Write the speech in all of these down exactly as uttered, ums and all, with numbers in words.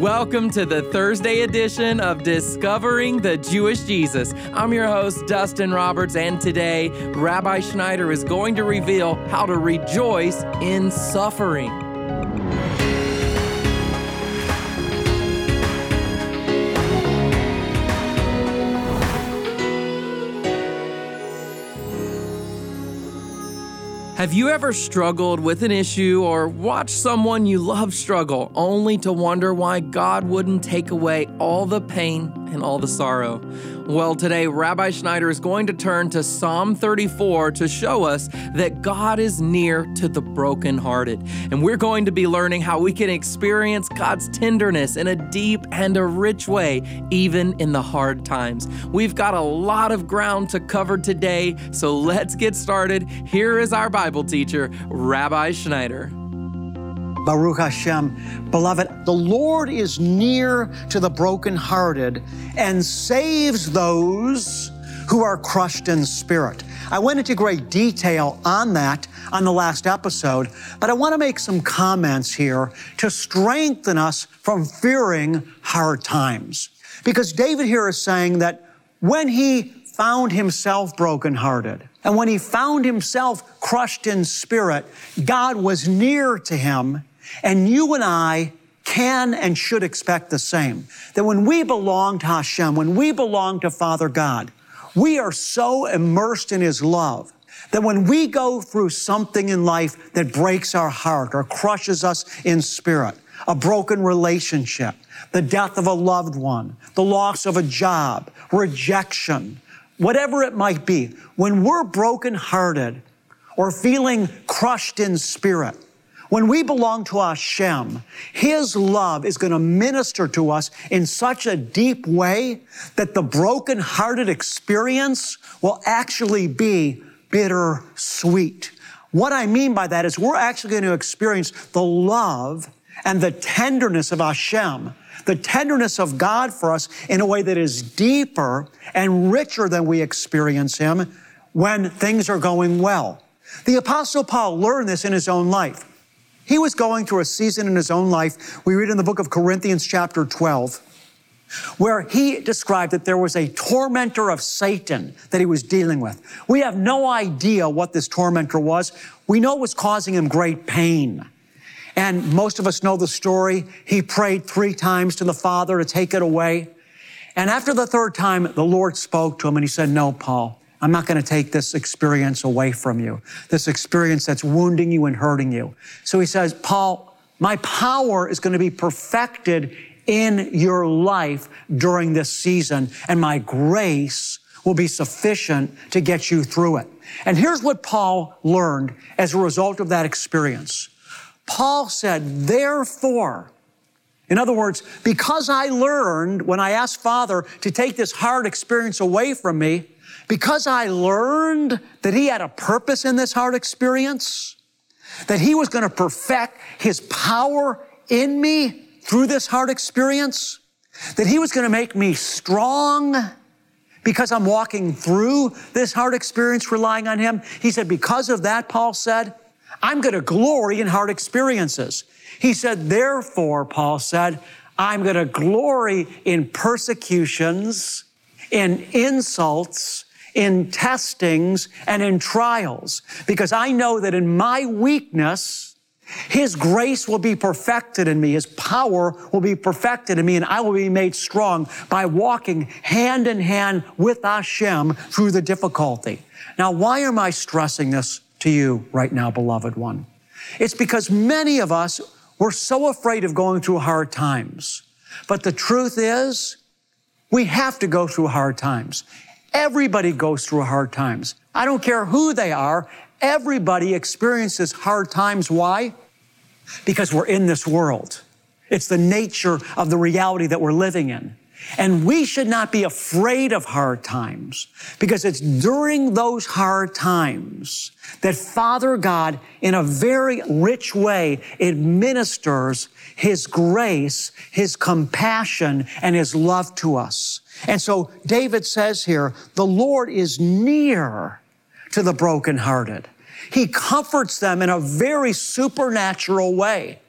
Welcome to the Thursday edition of Discovering the Jewish Jesus. I'm your host, Dustin Roberts, and today, Rabbi Schneider is going to reveal how to rejoice in suffering. Have you ever struggled with an issue or watched someone you love struggle only to wonder why God wouldn't take away all the pain and all the sorrow? Well, today, Rabbi Schneider is going to turn to Psalm thirty-four to show us that God is near to the brokenhearted. And we're going to be learning how we can experience God's tenderness in a deep and a rich way, even in the hard times. We've got a lot of ground to cover today, so let's get started. Here is our Bible. Bible teacher, Rabbi Schneider. Baruch Hashem, beloved, the Lord is near to the brokenhearted and saves those who are crushed in spirit. I went into great detail on that on the last episode, but I want to make some comments here to strengthen us from fearing hard times. Because David here is saying that when he found himself brokenhearted, and when he found himself crushed in spirit, God was near to him, and you and I can and should expect the same. That when we belong to Hashem, when we belong to Father God, we are so immersed in His love that when we go through something in life that breaks our heart or crushes us in spirit, a broken relationship, the death of a loved one, the loss of a job, rejection, whatever it might be, when we're brokenhearted or feeling crushed in spirit, when we belong to Hashem, His love is going to minister to us in such a deep way that the brokenhearted experience will actually be bittersweet. What I mean by that is we're actually going to experience the love and the tenderness of Hashem, the tenderness of God for us in a way that is deeper and richer than we experience Him when things are going well. The Apostle Paul learned this in his own life. He was going through a season in his own life. We read in the book of Corinthians chapter twelve, where he described that there was a tormentor of Satan that he was dealing with. We have no idea what this tormentor was. We know it was causing him great pain. And most of us know the story. He prayed three times to the Father to take it away. And after the third time, the Lord spoke to him and He said, "No, Paul, I'm not going to take this experience away from you, this experience that's wounding you and hurting you." So He says, "Paul, my power is going to be perfected in your life during this season, and my grace will be sufficient to get you through it." And here's what Paul learned as a result of that experience. Paul said, "Therefore," in other words, because I learned when I asked Father to take this hard experience away from me, because I learned that He had a purpose in this hard experience, that He was going to perfect His power in me through this hard experience, that He was going to make me strong because I'm walking through this hard experience relying on Him. He said, because of that, Paul said, I'm going to glory in hard experiences. He said, therefore, Paul said, I'm going to glory in persecutions, in insults, in testings, and in trials, because I know that in my weakness, His grace will be perfected in me. His power will be perfected in me, and I will be made strong by walking hand in hand with Hashem through the difficulty. Now, why am I stressing this to you right now, beloved one? It's because many of us were so afraid of going through hard times. But the truth is, we have to go through hard times. Everybody goes through hard times. I don't care who they are. Everybody experiences hard times. Why? Because we're in this world. It's the nature of the reality that we're living in. And we should not be afraid of hard times, because it's during those hard times that Father God, in a very rich way, administers His grace, His compassion, and His love to us. And so David says here, the Lord is near to the brokenhearted. He comforts them in a very supernatural way.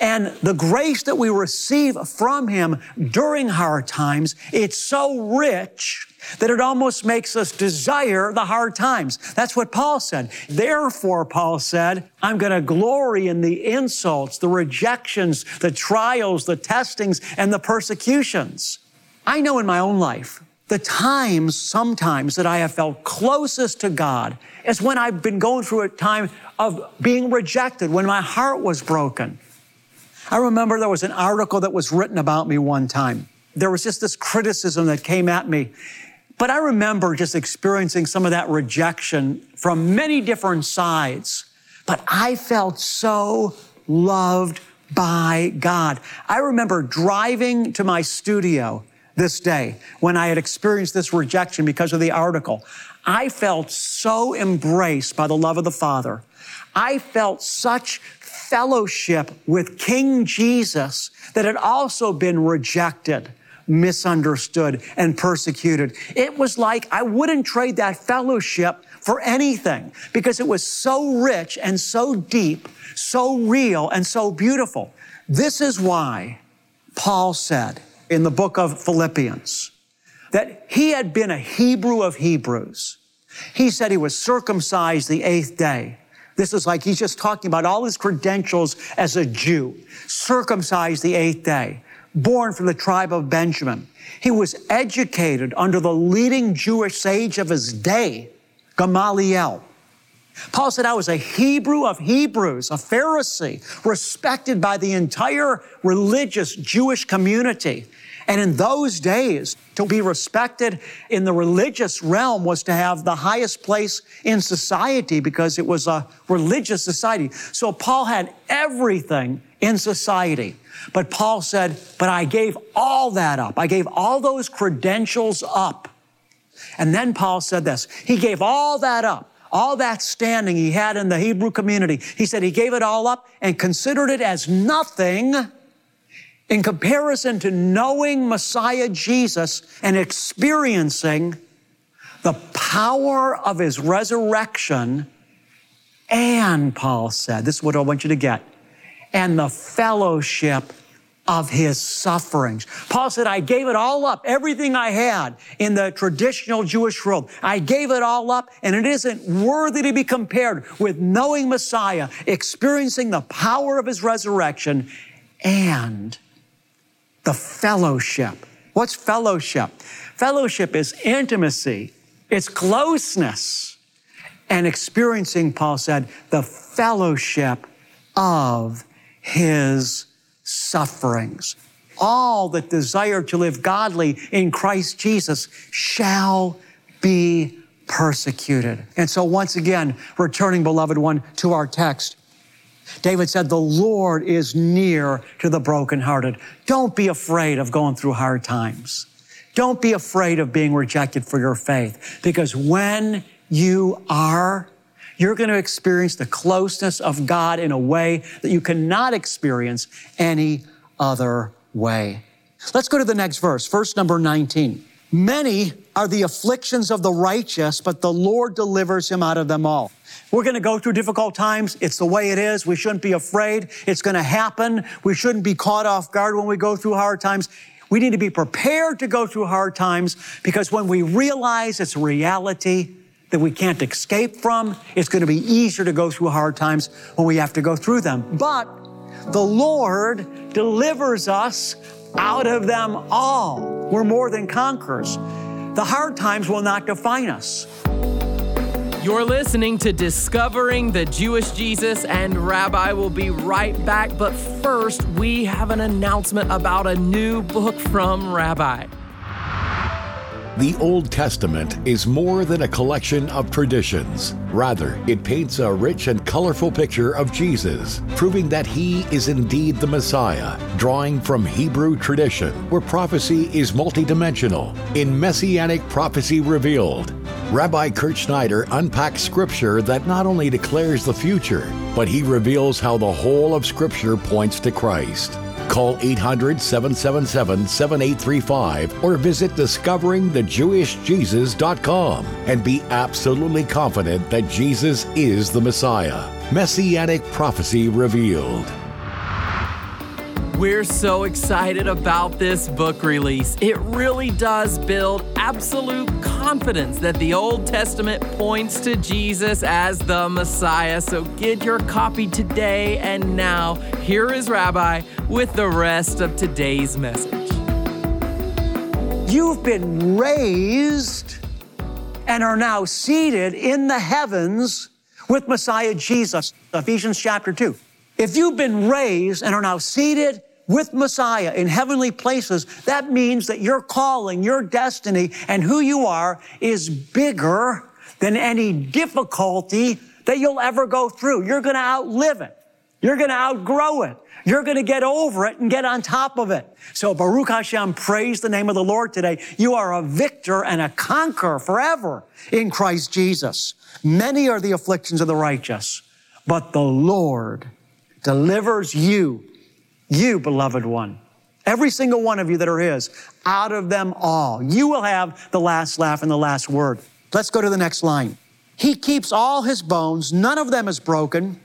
And the grace that we receive from Him during hard times, it's so rich that it almost makes us desire the hard times. That's what Paul said. Therefore, Paul said, I'm going to glory in the insults, the rejections, the trials, the testings, and the persecutions. I know in my own life, the times sometimes that I have felt closest to God is when I've been going through a time of being rejected, when my heart was broken. I remember there was an article that was written about me one time. There was just this criticism that came at me. But I remember just experiencing some of that rejection from many different sides. But I felt so loved by God. I remember driving to my studio this day when I had experienced this rejection because of the article. I felt so embraced by the love of the Father. I felt such fellowship with King Jesus that had also been rejected, misunderstood, and persecuted. It was like I wouldn't trade that fellowship for anything because it was so rich and so deep, so real and so beautiful. This is why Paul said in the book of Philippians that he had been a Hebrew of Hebrews. He said he was circumcised the eighth day. This is like he's just talking about all his credentials as a Jew, circumcised the eighth day, born from the tribe of Benjamin. He was educated under the leading Jewish sage of his day, Gamaliel. Paul said, I was a Hebrew of Hebrews, a Pharisee, respected by the entire religious Jewish community. And in those days, to be respected in the religious realm was to have the highest place in society because it was a religious society. So Paul had everything in society. But Paul said, but I gave all that up. I gave all those credentials up. And then Paul said this, he gave all that up, all that standing he had in the Hebrew community. He said he gave it all up and considered it as nothing in comparison to knowing Messiah Jesus and experiencing the power of his resurrection, and Paul said, this is what I want you to get, and the fellowship of his sufferings. Paul said, I gave it all up, everything I had in the traditional Jewish world. I gave it all up, and it isn't worthy to be compared with knowing Messiah, experiencing the power of his resurrection, and the fellowship. What's fellowship? Fellowship is intimacy, it's closeness, and experiencing, Paul said, the fellowship of his sufferings. All that desire to live godly in Christ Jesus shall be persecuted. And so once again, returning, beloved one, to our text, David said, the Lord is near to the brokenhearted. Don't be afraid of going through hard times. Don't be afraid of being rejected for your faith, because when you are, you're going to experience the closeness of God in a way that you cannot experience any other way. Let's go to the next verse, verse number nineteen. Many are the afflictions of the righteous, but the Lord delivers him out of them all. We're going to go through difficult times. It's the way it is. We shouldn't be afraid. It's going to happen. We shouldn't be caught off guard when we go through hard times. We need to be prepared to go through hard times because when we realize it's a reality that we can't escape from, it's going to be easier to go through hard times when we have to go through them. But the Lord delivers us out of them all. We're more than conquerors. The hard times will not define us. You're listening to Discovering the Jewish Jesus, and Rabbi will be right back. But first, we have an announcement about a new book from Rabbi. The Old Testament is more than a collection of traditions. Rather, it paints a rich and colorful picture of Jesus, proving that he is indeed the Messiah, drawing from Hebrew tradition, where prophecy is multidimensional, in Messianic Prophecy Revealed. Rabbi Kurt Schneider unpacks Scripture that not only declares the future, but he reveals how the whole of Scripture points to Christ. Call eight hundred, seven seven seven, seven eight three five or visit discovering the jewish jesus dot com and be absolutely confident that Jesus is the Messiah. Messianic Prophecy Revealed. We're so excited about this book release. It really does build absolute confidence that the Old Testament points to Jesus as the Messiah. So get your copy today and now. Here is Rabbi with the rest of today's message. You've been raised and are now seated in the heavens with Messiah Jesus, Ephesians chapter two. If you've been raised and are now seated with Messiah in heavenly places, that means that your calling, your destiny, and who you are is bigger than any difficulty that you'll ever go through. You're going to outlive it. You're going to outgrow it. You're going to get over it and get on top of it. So Baruch Hashem, praise the name of the Lord today. You are a victor and a conqueror forever in Christ Jesus. Many are the afflictions of the righteous, but the Lord delivers you, you beloved one, every single one of you that are his, out of them all. You will have the last laugh and the last word. Let's go to the next line. He keeps all his bones. None of them is broken.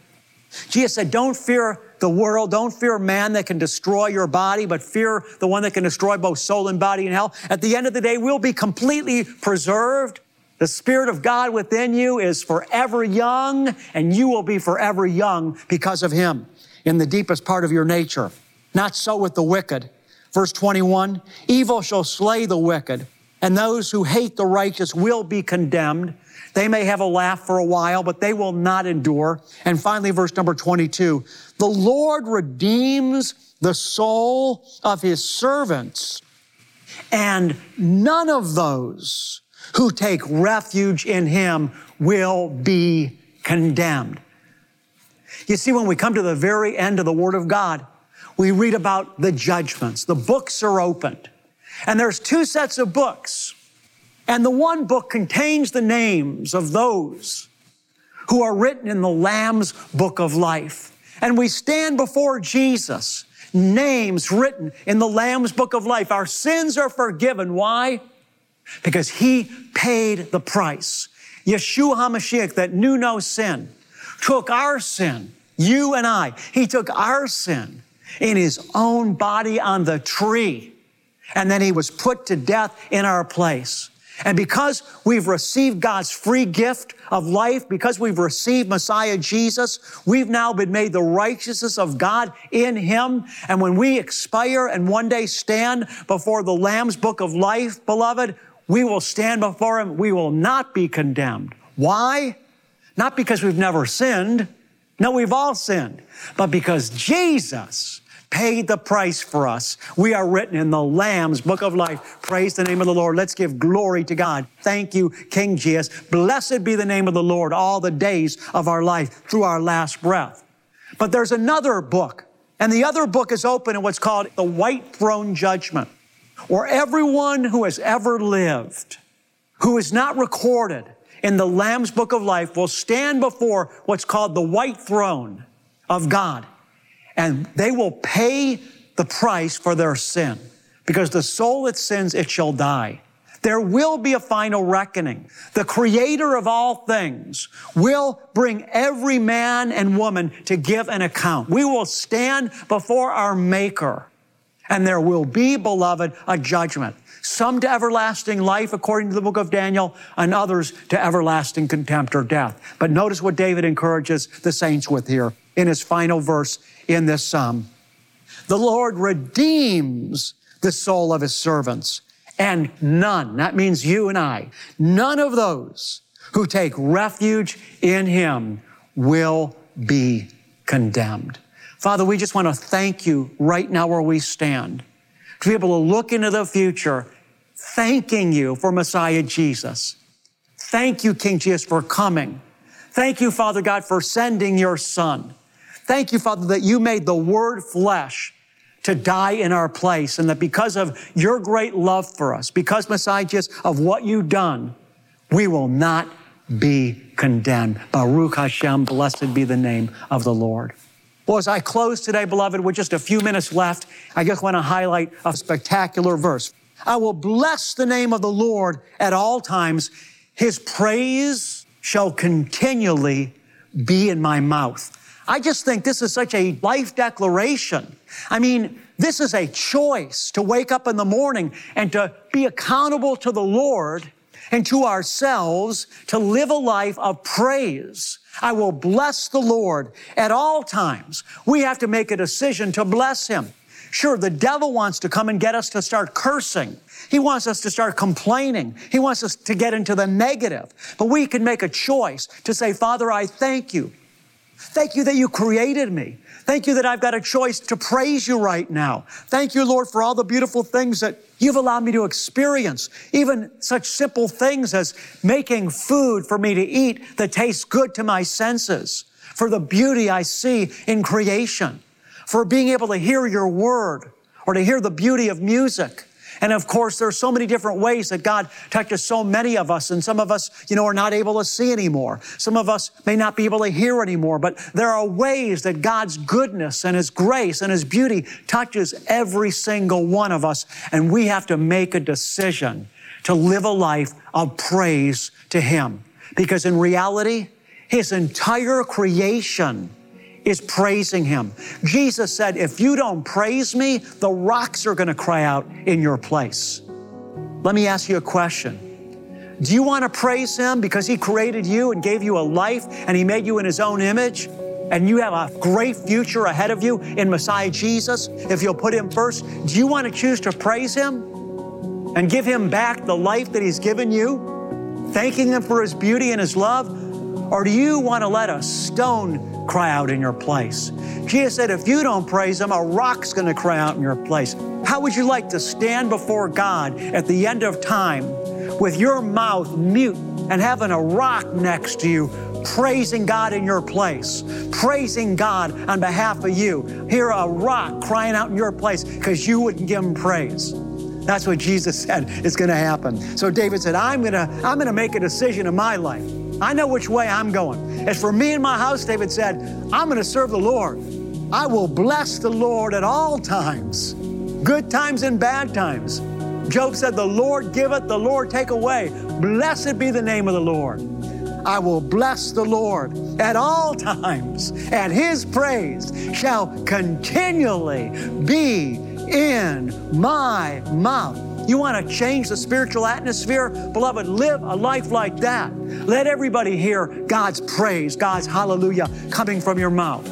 Jesus said, don't fear the world. Don't fear man that can destroy your body, but fear the one that can destroy both soul and body in hell. At the end of the day, we'll be completely preserved. The Spirit of God within you is forever young, and you will be forever young because of him in the deepest part of your nature. Not so with the wicked. Verse twenty-one, evil shall slay the wicked, and those who hate the righteous will be condemned. They may have a laugh for a while, but they will not endure. And finally, verse number twenty-two, the Lord redeems the soul of his servants, and none of those who take refuge in him will be condemned. You see, when we come to the very end of the Word of God, we read about the judgments. The books are opened. And there's two sets of books. And the one book contains the names of those who are written in the Lamb's Book of Life. And we stand before Jesus, names written in the Lamb's Book of Life. Our sins are forgiven. Why? Because he paid the price. Yeshua HaMashiach, that knew no sin, took our sin, you and I. He took our sin in his own body on the tree. And then he was put to death in our place. And because we've received God's free gift of life, because we've received Messiah Jesus, we've now been made the righteousness of God in him. And when we expire and one day stand before the Lamb's Book of Life, beloved, we will stand before him. We will not be condemned. Why? Not because we've never sinned. No, we've all sinned. But because Jesus paid the price for us. We are written in the Lamb's Book of Life. Praise the name of the Lord. Let's give glory to God. Thank you, King Jesus. Blessed be the name of the Lord all the days of our life through our last breath. But there's another book, and the other book is open in what's called the White Throne Judgment, or everyone who has ever lived, who is not recorded in the Lamb's Book of Life, will stand before what's called the White Throne of God. And they will pay the price for their sin, because the soul that sins, it shall die. There will be a final reckoning. The Creator of all things will bring every man and woman to give an account. We will stand before our Maker, and there will be, beloved, a judgment. Some to everlasting life, according to the book of Daniel, and others to everlasting contempt or death. But notice what David encourages the saints with here in his final verse in this psalm. The Lord redeems the soul of his servants, and none, that means you and I, none of those who take refuge in him will be condemned. Father, we just want to thank you right now where we stand, to be able to look into the future, thanking you for Messiah Jesus. Thank you, King Jesus, for coming. Thank you, Father God, for sending your Son. Thank you, Father, that you made the Word flesh to die in our place, and that because of your great love for us, because, Messiah Jesus, of what you've done, we will not be condemned. Baruch Hashem, blessed be the name of the Lord. Well, as I close today, beloved, with just a few minutes left, I just want to highlight a spectacular verse. I will bless the name of the Lord at all times. His praise shall continually be in my mouth. I just think this is such a life declaration. I mean, This is a choice to wake up in the morning and to be accountable to the Lord and to ourselves to live a life of praise. I will bless the Lord at all times. We have to make a decision to bless Him. Sure, the devil wants to come and get us to start cursing. He wants us to start complaining. He wants us to get into the negative. But we can make a choice to say, Father, I thank you. Thank you that you created me. Thank you that I've got a choice to praise you right now. Thank you, Lord, for all the beautiful things that you've allowed me to experience. Even such simple things as making food for me to eat that tastes good to my senses, for the beauty I see in creation, for being able to hear your word or to hear the beauty of music. And of course, there's so many different ways that God touches so many of us. And some of us, you know, are not able to see anymore. Some of us may not be able to hear anymore. But there are ways that God's goodness and His grace and His beauty touches every single one of us. And we have to make a decision to live a life of praise to Him. Because in reality, His entire creation is praising Him. Jesus said, if you don't praise me, the rocks are gonna cry out in your place. Let me ask you a question. Do you wanna praise Him because He created you and gave you a life and He made you in His own image? And you have a great future ahead of you in Messiah Jesus, if you'll put Him first. Do you wanna choose to praise Him and give Him back the life that He's given you, thanking Him for His beauty and His love? Or do you wanna let a stone cry out in your place? Jesus said, if you don't praise Him, a rock's gonna cry out in your place. How would you like to stand before God at the end of time with your mouth mute and having a rock next to you, praising God in your place, praising God on behalf of you? Hear a rock crying out in your place because you wouldn't give Him praise. That's what Jesus said is gonna happen. So David said, I'm gonna, I'm gonna make a decision in my life. I know which way I'm going. As for me and my house, David said, I'm gonna serve the Lord. I will bless the Lord at all times, good times and bad times. Job said, the Lord giveth, the Lord take away. Blessed be the name of the Lord. I will bless the Lord at all times, and His praise shall continually be in my mouth. You want to change the spiritual atmosphere? Beloved, live a life like that. Let everybody hear God's praise, God's hallelujah coming from your mouth.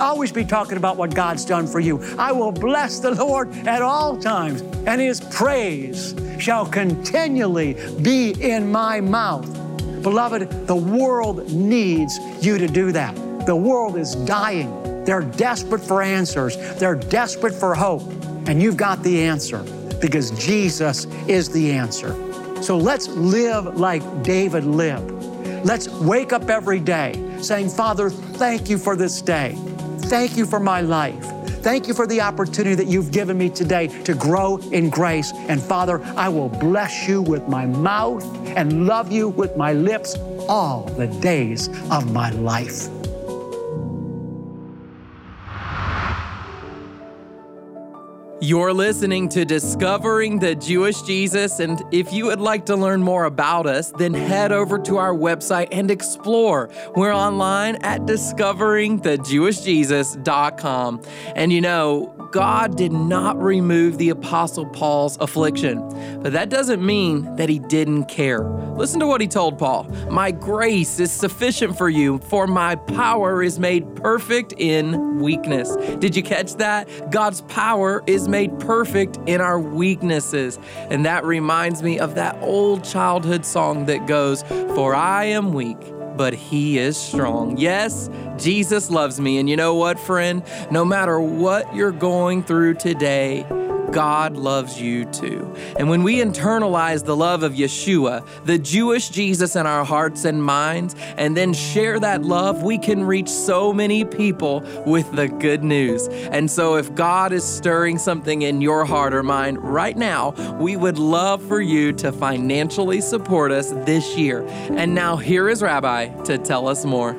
Always be talking about what God's done for you. I will bless the Lord at all times, and His praise shall continually be in my mouth. Beloved, the world needs you to do that. The world is dying. They're desperate for answers. They're desperate for hope, and you've got the answer, because Jesus is the answer. So let's live like David lived. Let's wake up every day saying, Father, thank you for this day. Thank you for my life. Thank you for the opportunity that you've given me today to grow in grace. And Father, I will bless you with my mouth and love you with my lips all the days of my life. You're listening to Discovering the Jewish Jesus, and if you would like to learn more about us, then head over to our website and explore. We're online at discovering the jewish jesus dot com. And you know, God did not remove the Apostle Paul's affliction, but that doesn't mean that He didn't care. Listen to what he told Paul. My grace is sufficient for you, for my power is made perfect in weakness. Did you catch that? God's power is made perfect in our weaknesses. And that reminds me of that old childhood song that goes, for I am weak, but He is strong. Yes, Jesus loves me. And you know what, friend? No matter what you're going through today, God loves you too. And when we internalize the love of Yeshua, the Jewish Jesus, in our hearts and minds, and then share that love, we can reach so many people with the good news. And so if God is stirring something in your heart or mind right now, we would love for you to financially support us this year. And now here is Rabbi to tell us more.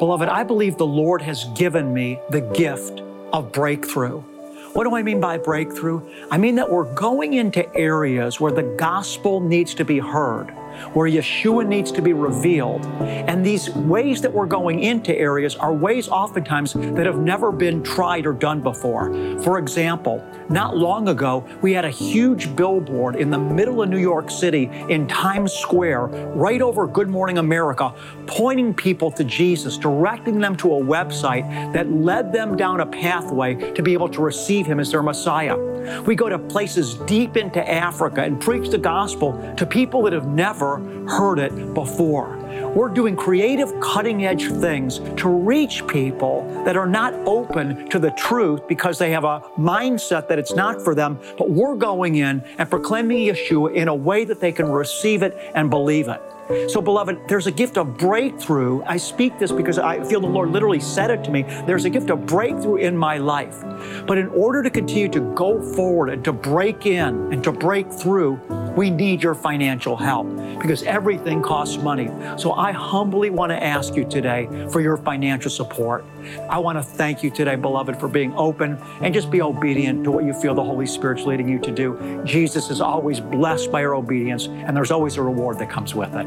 Beloved, I believe the Lord has given me the gift of breakthrough. What do I mean by breakthrough? I mean that we're going into areas where the gospel needs to be heard, where Yeshua needs to be revealed. And these ways that we're going into areas are ways oftentimes that have never been tried or done before. For example, not long ago, we had a huge billboard in the middle of New York City in Times Square, right over Good Morning America, pointing people to Jesus, directing them to a website that led them down a pathway to be able to receive Him as their Messiah. We go to places deep into Africa and preach the gospel to people that have never heard it before. We're doing creative, cutting-edge things to reach people that are not open to the truth because they have a mindset that it's not for them, but we're going in and proclaiming Yeshua in a way that they can receive it and believe it. So, beloved, there's a gift of breakthrough. I speak this because I feel the Lord literally said it to me. There's a gift of breakthrough in my life. But in order to continue to go forward and to break in and to break through, we need your financial help because everything costs money. So I humbly want to ask you today for your financial support. I want to thank you today, beloved, for being open and just be obedient to what you feel the Holy Spirit's leading you to do. Jesus is always blessed by your obedience, and there's always a reward that comes with it.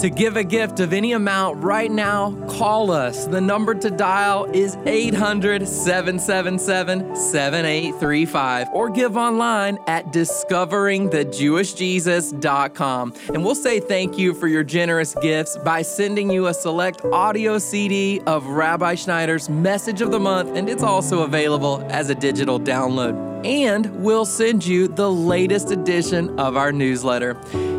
To give a gift of any amount right now, call us. The number to dial is eight hundred, seven seven seven, seven eight three five or give online at discovering the jewish jesus dot com. And we'll say thank you for your generous gifts by sending you a select audio C D of Rabbi Schneider's Message of the Month, and it's also available as a digital download. And we'll send you the latest edition of our newsletter.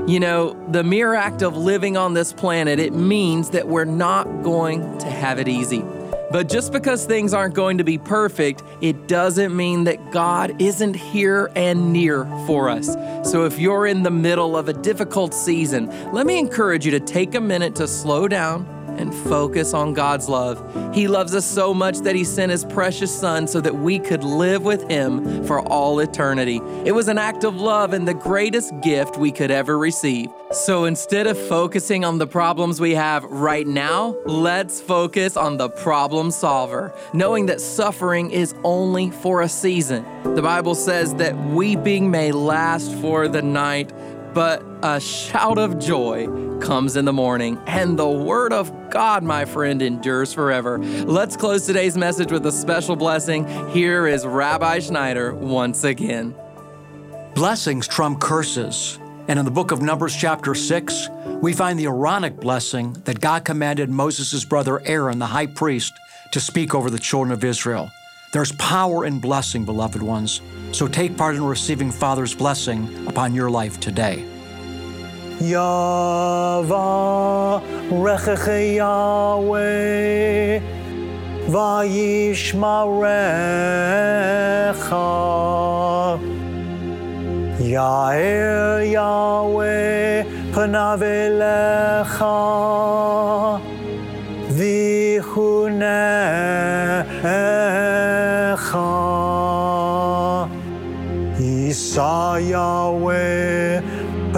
You know, the mere act of living on this planet, it means that we're not going to have it easy. But just because things aren't going to be perfect, it doesn't mean that God isn't here and near for us. So if you're in the middle of a difficult season, let me encourage you to take a minute to slow down and focus on God's love. He loves us so much that He sent His precious Son so that we could live with Him for all eternity. It was an act of love and the greatest gift we could ever receive. So instead of focusing on the problems we have right now, let's focus on the problem solver, knowing that suffering is only for a season. The Bible says that weeping may last for the night, but a shout of joy comes in the morning, and the word of God, my friend, endures forever. Let's close today's message with a special blessing. Here is Rabbi Schneider once again. Blessings trump curses. And in the book of Numbers chapter six, we find the Aaronic blessing that God commanded Moses' brother Aaron, the high priest, to speak over the children of Israel. There's power in blessing, beloved ones. So take part in receiving Father's blessing upon your life today. Yavarechecha Yahweh, Vayishmarecha. Ya'er Yahweh, Panav Elecha, Vihunecha. Yisa Yahweh,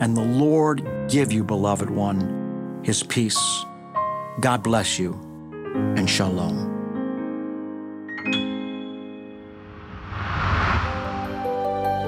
And the Lord give you, beloved one, His peace. God bless you, and shalom.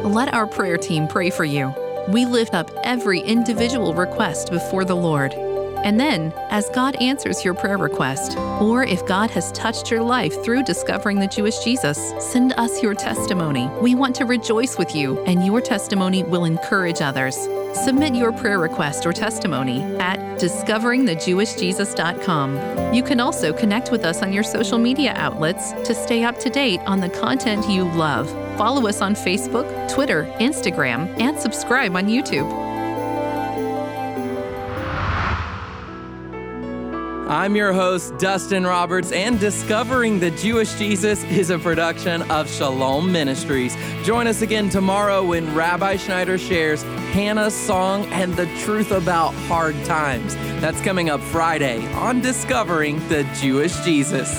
Let our prayer team pray for you. We lift up every individual request before the Lord. And then, as God answers your prayer request, or if God has touched your life through discovering the Jewish Jesus, send us your testimony. We want to rejoice with you, and your testimony will encourage others. Submit your prayer request or testimony at discovering the jewish jesus dot com. You can also connect with us on your social media outlets to stay up to date on the content you love. Follow us on Facebook, Twitter, Instagram, and subscribe on YouTube. I'm your host, Dustin Roberts, and Discovering the Jewish Jesus is a production of Shalom Ministries. Join us again tomorrow when Rabbi Schneider shares Hannah song and the truth about hard times. That's coming up Friday on Discovering the Jewish Jesus.